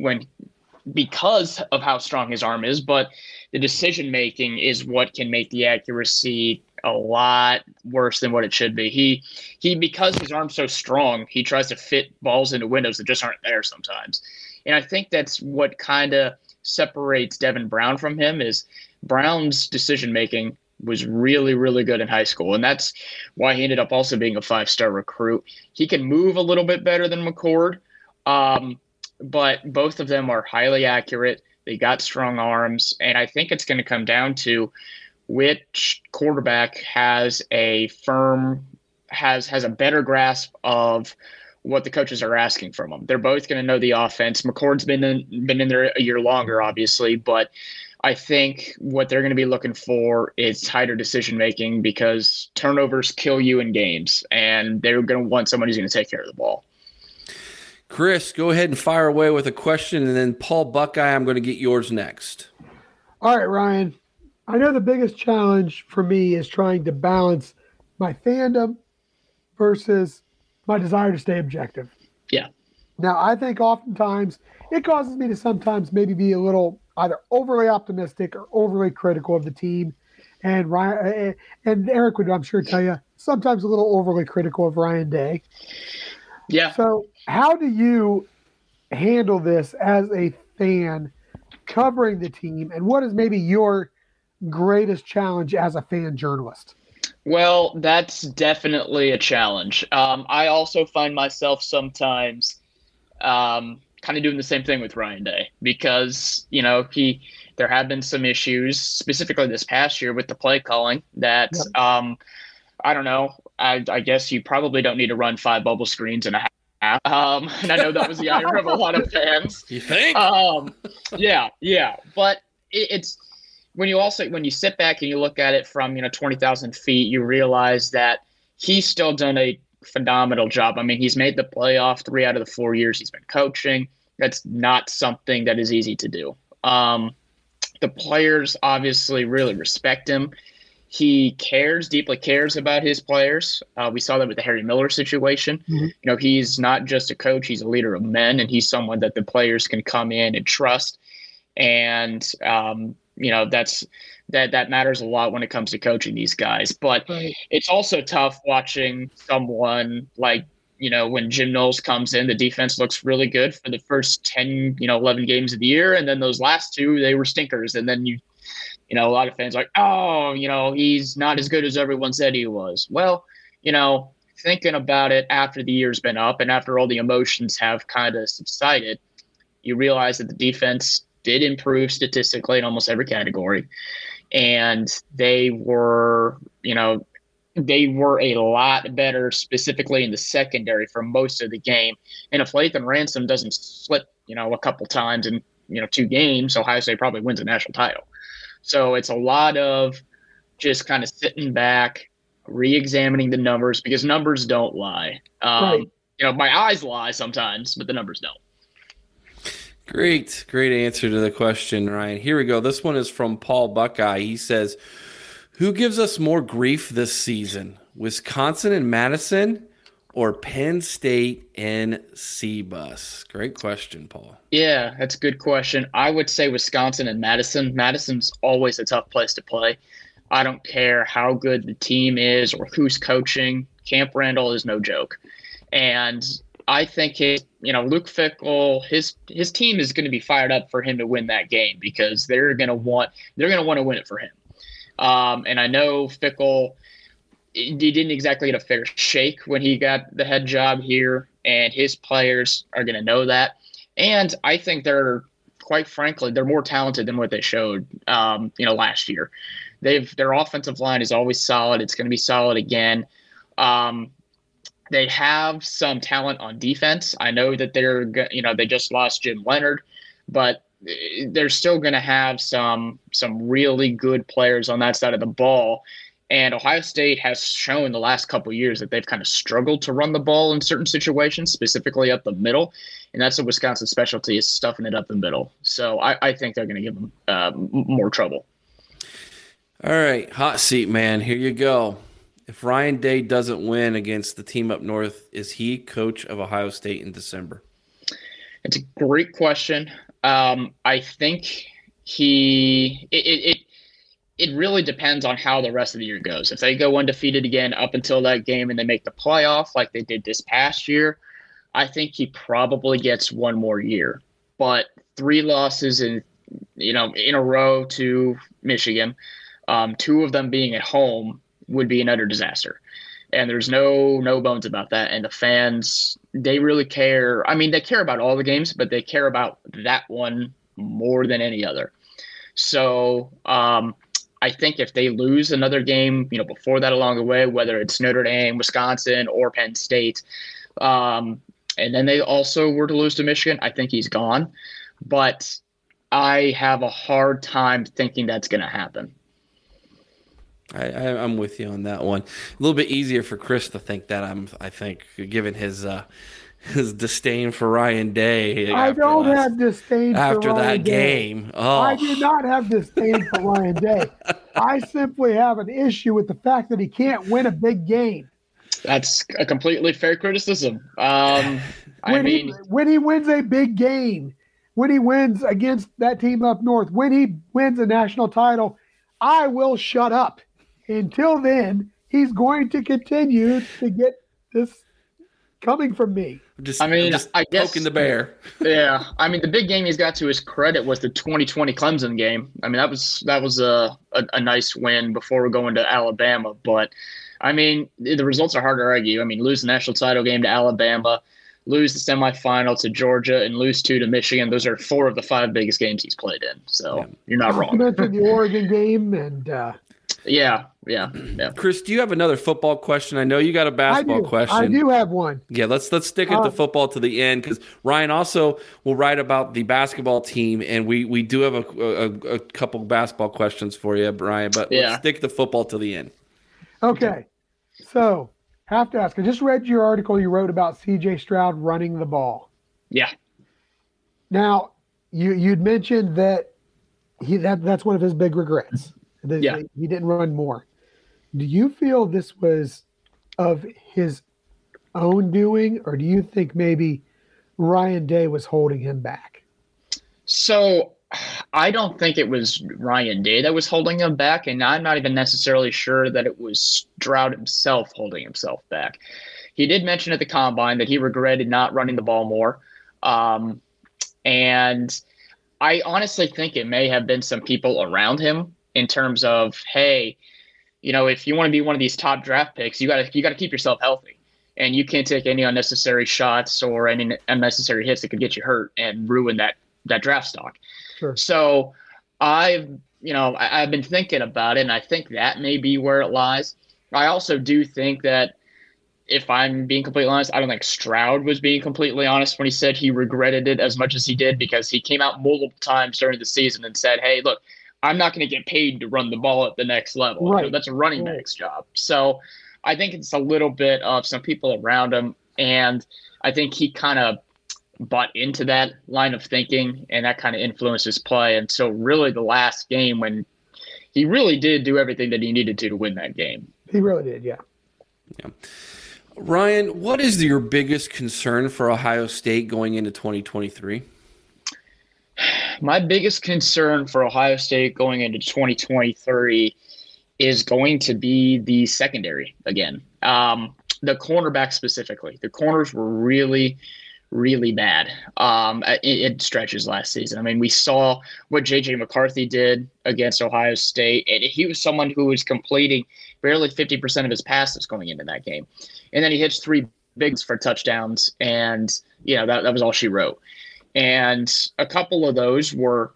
because of how strong his arm is, but the decision-making is what can make the accuracy a lot worse than what it should be. He because his arm's so strong, he tries to fit balls into windows that just aren't there sometimes. And I think that's what kind of separates Devin Brown from him, is Brown's decision-making was really, really good in high school. And that's why he ended up also being a five-star recruit. He can move a little bit better than McCord, but both of them are highly accurate. They got strong arms. And I think it's going to come down to which quarterback has a better grasp of what the coaches are asking from them. They're both going to know the offense. McCord's been in there a year longer, obviously, but I think what they're going to be looking for is tighter decision-making, because turnovers kill you in games, and they're going to want someone who's going to take care of the ball. Chris, go ahead and fire away with a question, and then Paul Buckeye, I'm going to get yours next. All right, Ryan. I know the biggest challenge for me is trying to balance my fandom versus my desire to stay objective. Yeah. Now, I think oftentimes it causes me to sometimes maybe be a little either overly optimistic or overly critical of the team. And Ryan, and Eric would, I'm sure, tell you, sometimes a little overly critical of Ryan Day. Yeah. So how do you handle this as a fan covering the team? And what is maybe your greatest challenge as a fan journalist? Well, that's definitely a challenge. I also find myself sometimes kind of doing the same thing with Ryan Day because, you know, there have been some issues, specifically this past year with the play calling that, I don't know, I guess you probably don't need to run 5 bubble screens and a half. And I know that was the ire of a lot of fans. You think? Yeah. But it's when you sit back and you look at it from, 20,000 feet, you realize that he's still done a phenomenal job. I mean, he's made the playoff 3 out of the 4 years he's been coaching. That's not something that is easy to do. The players obviously really respect him. He deeply cares about his players. We saw that with the Harry Miller situation. Mm-hmm. He's not just a coach, he's a leader of men, and he's someone that the players can come in and trust. And, that matters a lot when it comes to coaching these guys. But It's also tough watching someone like, when Jim Knowles comes in, the defense looks really good for the first 10, 11 games of the year. And then those last 2, they were stinkers. And then a lot of fans are like, oh, he's not as good as everyone said he was. Well, thinking about it after the year's been up and after all the emotions have kind of subsided, you realize that the defense did improve statistically in almost every category. And they were, a lot better specifically in the secondary for most of the game. And if Latham Ransom doesn't slip, a couple times in, 2 games, Ohio State probably wins a national title. So it's a lot of just kind of sitting back, reexamining the numbers because numbers don't lie. My eyes lie sometimes, but the numbers don't. Great answer to the question, Ryan. Here we go. This one is from Paul Buckeye. He says, who gives us more grief this season, Wisconsin and Madison or Penn State and Cebus? Great question, Paul. Yeah, that's a good question. I would say Wisconsin and Madison. Madison's always a tough place to play. I don't care how good the team is or who's coaching. Camp Randall is no joke. And I think Luke Fickell, his team is going to be fired up for him to win that game because they're going to want to win it for him. And I know Fickell, he didn't exactly get a fair shake when he got the head job here, and his players are going to know that. And I think they're more talented than what they showed, last year. Their offensive line is always solid. It's going to be solid again. They have some talent on defense. I know that they just lost Jim Leonard, but they're still going to have some really good players on that side of the ball. And Ohio State has shown the last couple of years that they've kind of struggled to run the ball in certain situations, specifically up the middle. And that's a Wisconsin specialty, is stuffing it up the middle. So I think they're going to give them more trouble. All right, hot seat, man. Here you go. If Ryan Day doesn't win against the team up north, is he coach of Ohio State in December? It's a great question. I think it really depends on how the rest of the year goes. If they go undefeated again up until that game and they make the playoff like they did this past year, I think he probably gets one more year. But 3 losses in a row to Michigan, 2 of them being at home, would be another disaster. And there's no bones about that. And the fans, they really care. I mean, they care about all the games, but they care about that one more than any other. So I think if they lose another game, before that along the way, whether it's Notre Dame, Wisconsin, or Penn State, and then they also were to lose to Michigan, I think he's gone. But I have a hard time thinking that's going to happen. I'm with you on that one. A little bit easier for Chris to think that, I think, given his disdain for Ryan Day. I don't have disdain for Ryan Day. After that game. Oh. I do not have disdain for Ryan Day. I simply have an issue with the fact that he can't win a big game. That's a completely fair criticism. When he wins a big game, when he wins against that team up north, when he wins a national title, I will shut up. Until then, he's going to continue to get this coming from me. I guess poking the bear. Yeah. I mean, the big game he's got to his credit was the 2020 Clemson game. I mean, that was a nice win before we're going to Alabama. But, I mean, the results are hard to argue. I mean, lose the national title game to Alabama, lose the semifinal to Georgia, and lose two to Michigan. Those are four of the five biggest games he's played in. So you're not wrong. You mentioned the Oregon game and Yeah. Chris, do you have another football question? I know you got a basketball question. I do have one. Yeah, let's stick at the football to the end, because Ryan also will write about the basketball team, and we do have a couple basketball questions for you, Brian, but let's stick the football to the end. Okay. So, have to ask, I just read your article you wrote about C.J. Stroud running the ball. Yeah. Now, you'd mentioned that that's one of his big regrets. He didn't run more. Do you feel this was of his own doing, or do you think maybe Ryan Day was holding him back? So I don't think it was Ryan Day that was holding him back, and I'm not even necessarily sure that it was Stroud himself holding himself back. He did mention at the Combine that he regretted not running the ball more, and I honestly think it may have been some people around him in terms of, hey, you know, if you want to be one of these top draft picks, you got to keep yourself healthy, and you can't take any unnecessary shots or any unnecessary hits that could get you hurt and ruin that draft stock. Sure. So I've been thinking about it, and I think that may be where it lies. I also do think that, if I'm being completely honest, I don't think Stroud was being completely honest when he said he regretted it as much as he did, because he came out multiple times during the season and said, hey, look, I'm not going to get paid to run the ball at the next level. Right. You know, that's a running back's job. So I think it's a little bit of some people around him, and I think he kind of bought into that line of thinking, and that kind of influenced his play. And so really the last game, when he really did do everything that he needed to win that game. He really did, yeah. Yeah. Ryan, what is your biggest concern for Ohio State going into 2023? My biggest concern for Ohio State going into 2023 is going to be the secondary again. The cornerback specifically. The corners were really, really bad in stretches last season. I mean, we saw what J.J. McCarthy did against Ohio State, and he was someone who was completing barely 50% of his passes going into that game. And then he hits three bigs for touchdowns, and, you know, that was all she wrote. And a couple of those were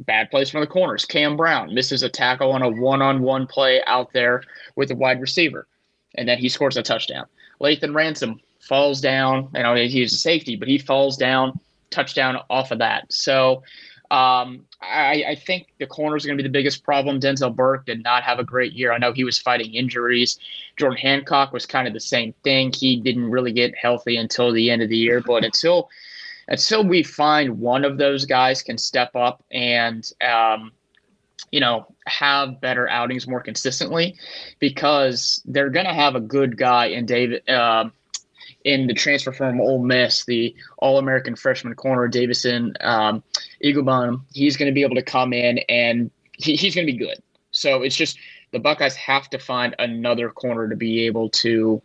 bad plays from the corners. Cam Brown misses a tackle on a one-on-one play out there with a wide receiver, and then he scores a touchdown. Latham Ransom falls down. You know, he was a safety, but he falls down, touchdown off of that. So I think the corners are going to be the biggest problem. Denzel Burke did not have a great year. I know he was fighting injuries. Jordan Hancock was kind of the same thing. He didn't really get healthy until the end of the year, but until we find one of those guys can step up and, you know, have better outings more consistently, because they're going to have a good guy in David in the transfer from Ole Miss, the All-American freshman corner, Davison Eaglebaum. He's going to be able to come in, and he's going to be good. So it's just the Buckeyes have to find another corner to be able to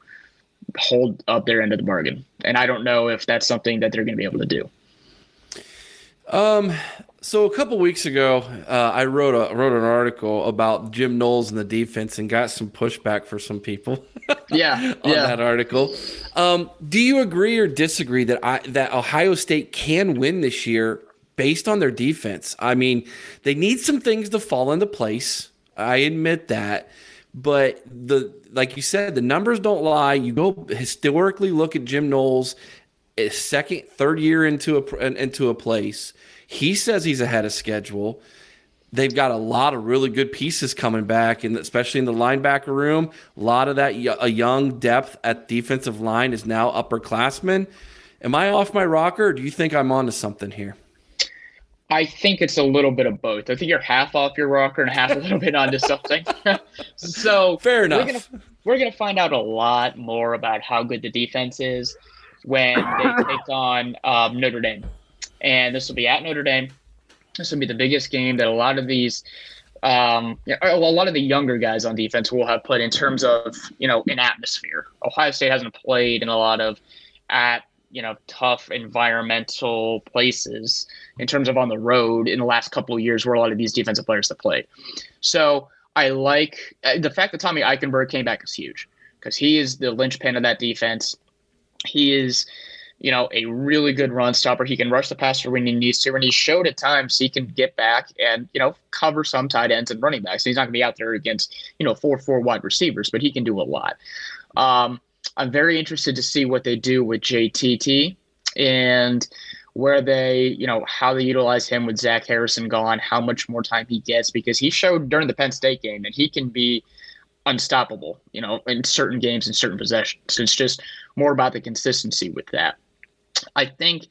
hold up their end of the bargain, and I don't know if that's something that they're going to be able to do. So a couple weeks ago, I wrote an article about Jim Knowles and the defense, and got some pushback for some people. That article. Do you agree or disagree that Ohio State can win this year based on their defense? I mean, they need some things to fall into place. I admit that. But like you said, the numbers don't lie. You go historically look at Jim Knowles, his second, third year into a place. He says he's ahead of schedule. They've got a lot of really good pieces coming back, and especially in the linebacker room, a lot of that a young depth at defensive line is now upperclassmen. Am I off my rocker, or do you think I'm onto something here? I think it's a little bit of both. I think you're half off your rocker and half a little bit onto something. So fair enough. We're gonna find out a lot more about how good the defense is when they take on Notre Dame, and this will be at Notre Dame. This will be the biggest game that a lot of these, a lot of the younger guys on defense will have put in terms of, you know, an atmosphere. Ohio State hasn't played in a lot of at, you know, tough environmental places in terms of on the road in the last couple of years where a lot of these defensive players have played. So I like the fact that Tommy Eichenberg came back is huge because he is the linchpin of that defense. He is, you know, a really good run stopper. He can rush the passer when he needs to, and he showed at times he can get back and, you know, cover some tight ends and running backs. He's not going to be out there against, you know, 4-4 wide receivers, but he can do a lot. I'm very interested to see what they do with JTT and where they, you know, how they utilize him with Zach Harrison gone, how much more time he gets, because he showed during the Penn State game that he can be unstoppable, you know, in certain games and certain possessions. So it's just more about the consistency with that. I think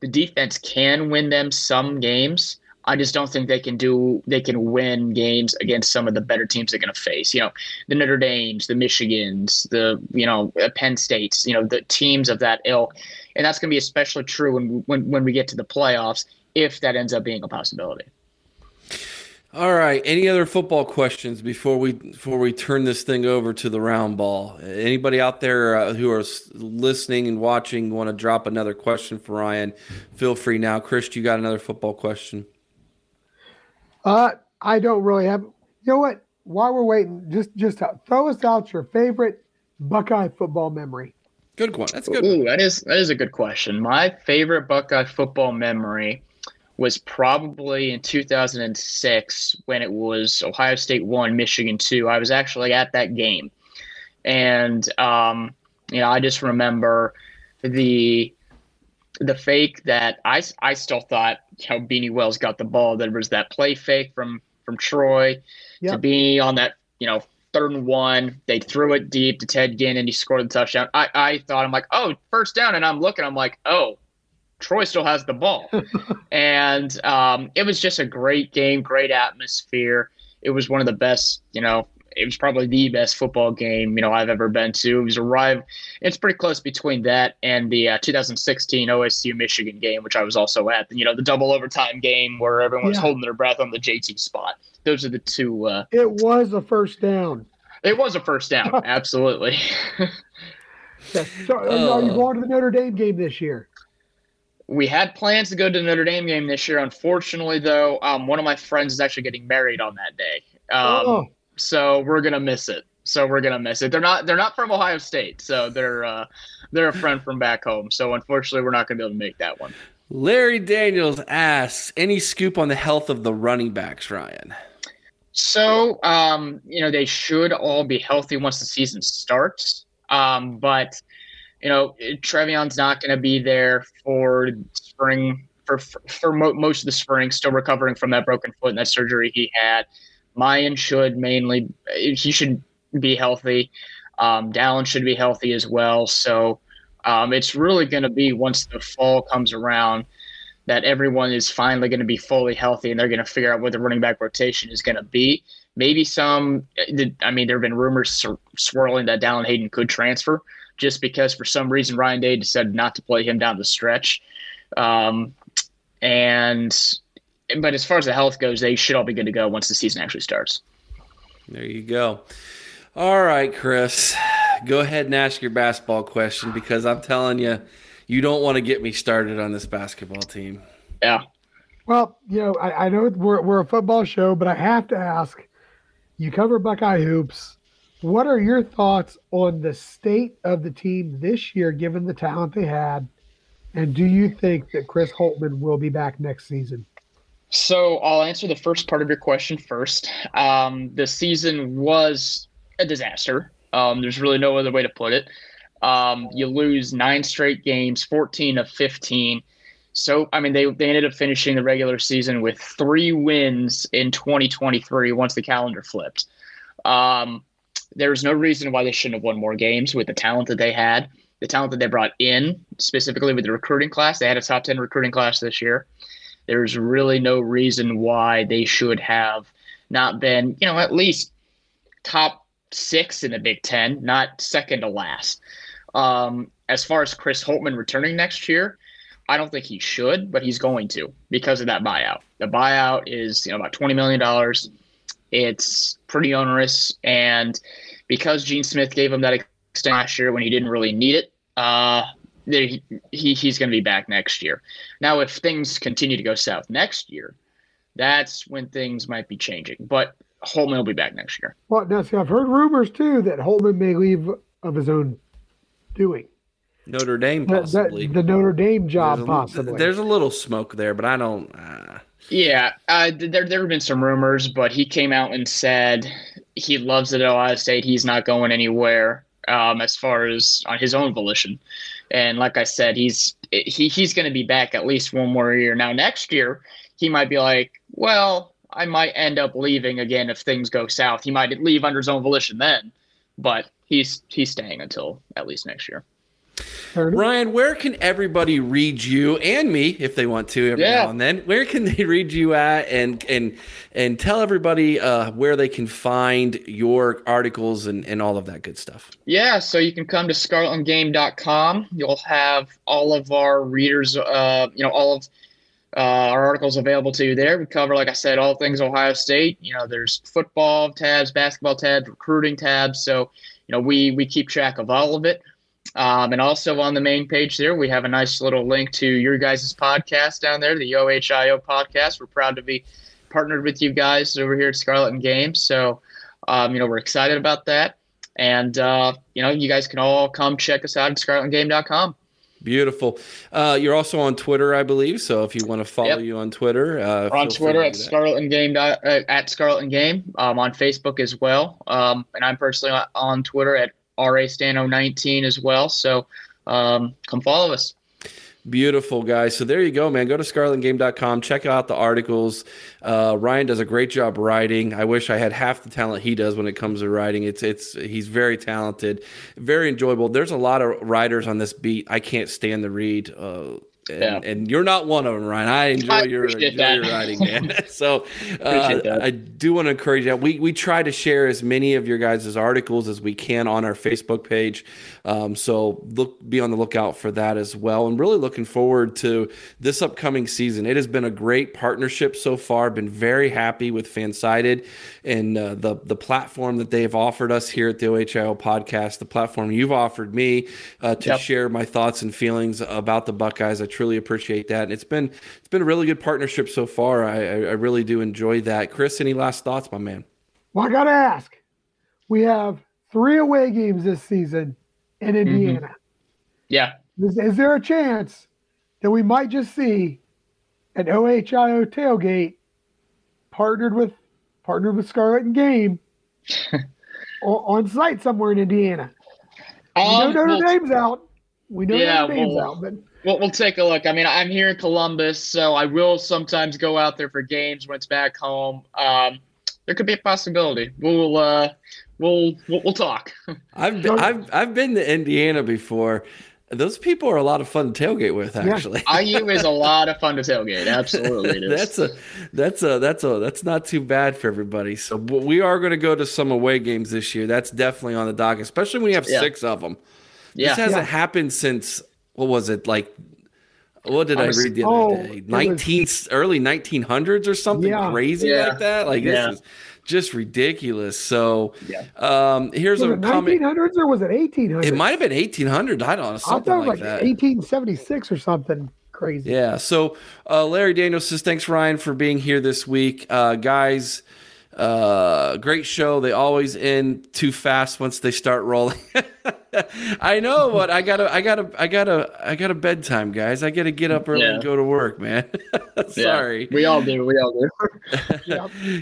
the defense can win them some games. I just don't think they can win games against some of the better teams they're going to face. You know, the Notre Dames, the Michigans, the, you know, Penn States, you know, the teams of that ilk. And that's going to be especially true when we get to the playoffs, if that ends up being a possibility. All right. Any other football questions before we turn this thing over to the round ball? Anybody out there who are listening and watching want to drop another question for Ryan? Feel free now. Chris, you got another football question? I don't really have. You know what? While we're waiting, just throw us out your favorite Buckeye football memory. Good one. That's good. Ooh, that is a good question. My favorite Buckeye football memory was probably in 2006 when it was Ohio State 1, Michigan 2. I was actually at that game. And, you know, I just remember the fake that I still thought how Beanie Wells got the ball. There was that play fake from Troy to Beanie on that, you know, 3rd and 1. They threw it deep to Ted Ginn, and he scored the touchdown. I thought, I'm like, oh, first down. And I'm looking, I'm like, oh, Troy still has the ball. And it was just a great game, great atmosphere. It was one of the best, you know, it was probably the best football game, you know, I've ever been to. It was a rival. It's pretty close between that and the 2016 OSU Michigan game, which I was also at, you know, the double overtime game where everyone was holding their breath on the JT spot. Those are the two. It was a first down. It was a first down. Absolutely. So, are you going to the Notre Dame game this year? We had plans to go to the Notre Dame game this year. Unfortunately, though, one of my friends is actually getting married on that day. So we're going to miss it. They're not from Ohio State. So they're a friend from back home. So unfortunately, we're not going to be able to make that one. Larry Daniels asks, any scoop on the health of the running backs, Ryan? So, you know, they should all be healthy once the season starts. But you know, Trevion's not going to be there for spring, for most of the spring, still recovering from that broken foot and that surgery he had. Mayan should mainly, he should be healthy. Dallin should be healthy as well. So it's really going to be once the fall comes around that everyone is finally going to be fully healthy and they're going to figure out what the running back rotation is going to be. Maybe some, I mean, there have been rumors swirling that Dallin Hayden could transfer, just because for some reason Ryan Day decided not to play him down the stretch. But as far as the health goes, they should all be good to go once the season actually starts. There you go. All right, Chris, go ahead and ask your basketball question, because I'm telling you, you don't want to get me started on this basketball team. Yeah. Well, you know, I know we're a football show, but I have to ask, you cover Buckeye hoops. What are your thoughts on the state of the team this year, given the talent they had? And do you think that Chris Holtman will be back next season? So I'll answer the first part of your question first. The season was a disaster. There's really no other way to put it. You lose 9 straight games, 14 of 15. So, I mean, they ended up finishing the regular season with 3 wins in 2023 once the calendar flipped. There's no reason why they shouldn't have won more games with the talent that they had, the talent that they brought in, specifically with the recruiting class. They had a top 10 recruiting class this year. There's really no reason why they should have not been, you know, at least top 6 in the Big Ten, not second to last. As far as Chris Holtman returning next year, I don't think he should, but he's going to because of that buyout. The buyout is, you know, about $20 million. It's pretty onerous, and because Gene Smith gave him that extension last year when he didn't really need it, he's going to be back next year. Now, if things continue to go south next year, that's when things might be changing. But Holtman will be back next year. Well, now, see, I've heard rumors, too, that Holtman may leave of his own doing. Notre Dame, possibly. The Notre Dame job, possibly. There's a little smoke there, but I don't Yeah, there have been some rumors, but he came out and said he loves it at Ohio State. He's not going anywhere as far as on his own volition. And like I said, he's going to be back at least one more year. Now, next year, he might be like, well, I might end up leaving again if things go south. He might leave under his own volition then, but he's staying until at least next year. Ryan, where can everybody read you and me if they want to every now and then? Where can they read you at and tell everybody where they can find your articles and all of that good stuff? Yeah, so you can come to scarletandgame.com. You'll have all of our readers, all of our articles available to you there. We cover, like I said, all things Ohio State. You know, there's football tabs, basketball tabs, recruiting tabs. So, you know, we keep track of all of it. And also on the main page there, we have a nice little link to your guys' podcast down there, the OHIO podcast. We're proud to be partnered with you guys over here at Scarlet and Game. So, we're excited about that. And, you guys can all come check us out at scarletandgame.com. Beautiful. You're also on Twitter, I believe. So if you want to follow you on Twitter. We're on Twitter at Scarlet and Game, on Facebook as well. And I'm personally on Twitter at RAStano19 as well. So come follow us. Beautiful, guys. So there you go, man. Go to scarletandgame.com. Check out the articles. Ryan does a great job writing. I wish I had half the talent he does when it comes to writing. He's very talented, very enjoyable. There's a lot of writers on this beat I can't stand to read. And you're not one of them, Ryan. I enjoy your writing, man. So I do want to encourage that. We try to share as many of your guys' articles as we can on our Facebook page. So be on the lookout for that as well. And really looking forward to this upcoming season. It has been a great partnership so far. Been very happy with Fansided and the platform that they've offered us here at the OHIO podcast, the platform you've offered me to share my thoughts and feelings about the Buckeyes. I truly appreciate that. And it's been a really good partnership so far. I really do enjoy that. Chris, any last thoughts, my man? Well, I got to ask. We have 3 away games this season in Indiana. Mm-hmm. Yeah. Is there a chance that we might just see an OHIO tailgate partnered with Scarlet and Game on site somewhere in Indiana? We know Notre Dame's out. We know Notre Dame's out, but... Well, we'll take a look. I mean, I'm here in Columbus, so I will sometimes go out there for games when it's back home. There could be a possibility. We'll talk. I've been to Indiana before. Those people are a lot of fun to tailgate with, actually. Yeah. IU is a lot of fun to tailgate. Absolutely, it is. That's not too bad for everybody. So we are going to go to some away games this year. That's definitely on the docket, especially when you have 6 of them. Yeah. This hasn't happened since. What was it like? What did I read the other day? Early 1900s or something crazy like that. Like this is just ridiculous. So here's a comment. 1900s or was it 1800s? It might have been 1800. I don't know. Something I thought like that. 1876 or something. Crazy. Yeah. So Larry Daniels says, thanks, Ryan, for being here this week, guys. Great show. They always end too fast once they start rolling. I know, but I got a bedtime, guys. I got to get up early and go to work, man. Sorry. Yeah, we all do.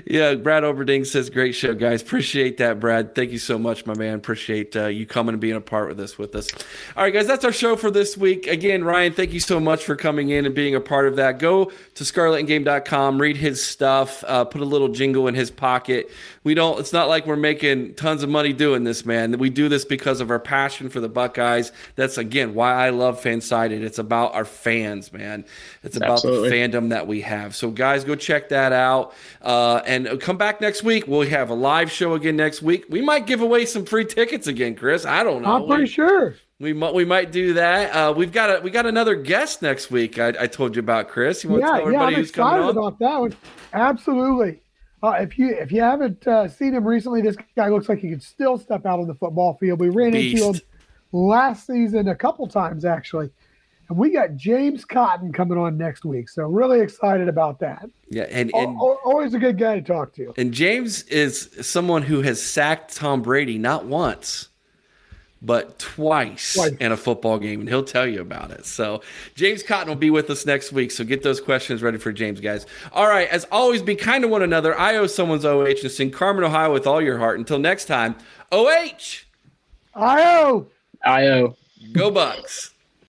Yeah. Brad Oberding says, great show, guys. Appreciate that, Brad. Thank you so much, my man. Appreciate you coming and being a part with us. All right, guys, that's our show for this week. Again, Ryan, thank you so much for coming in and being a part of that. Go to scarletandgame.com, read his stuff, put a little jingle in his pocket. It's not like we're making tons of money doing this, man. We do this because of our passion for the Buckeyes. That's again why I love Fansided. It's about our fans, man. It's about the fandom that we have. So guys, go check that out. And come back next week. We'll have a live show again next week. We might give away some free tickets again, Chris. I don't know. I'm pretty sure. We might do that. We got another guest next week. I told you about, Chris. You want to tell everybody who's coming on? I'm excited about that one. Absolutely. If you haven't seen him recently, this guy looks like he could still step out on the football field. We ran into him last season a couple times, actually. And we got James Cotton coming on next week. So really excited about that. Yeah, and always a good guy to talk to. And James is someone who has sacked Tom Brady not once, but twice in a football game, and he'll tell you about it. So James Cotton will be with us next week, so get those questions ready for James, guys. All right, as always, be kind to one another. I owe someone's OH, and sing Carmen, Ohio with all your heart. Until next time, OH! I owe! I owe. Go Bucks!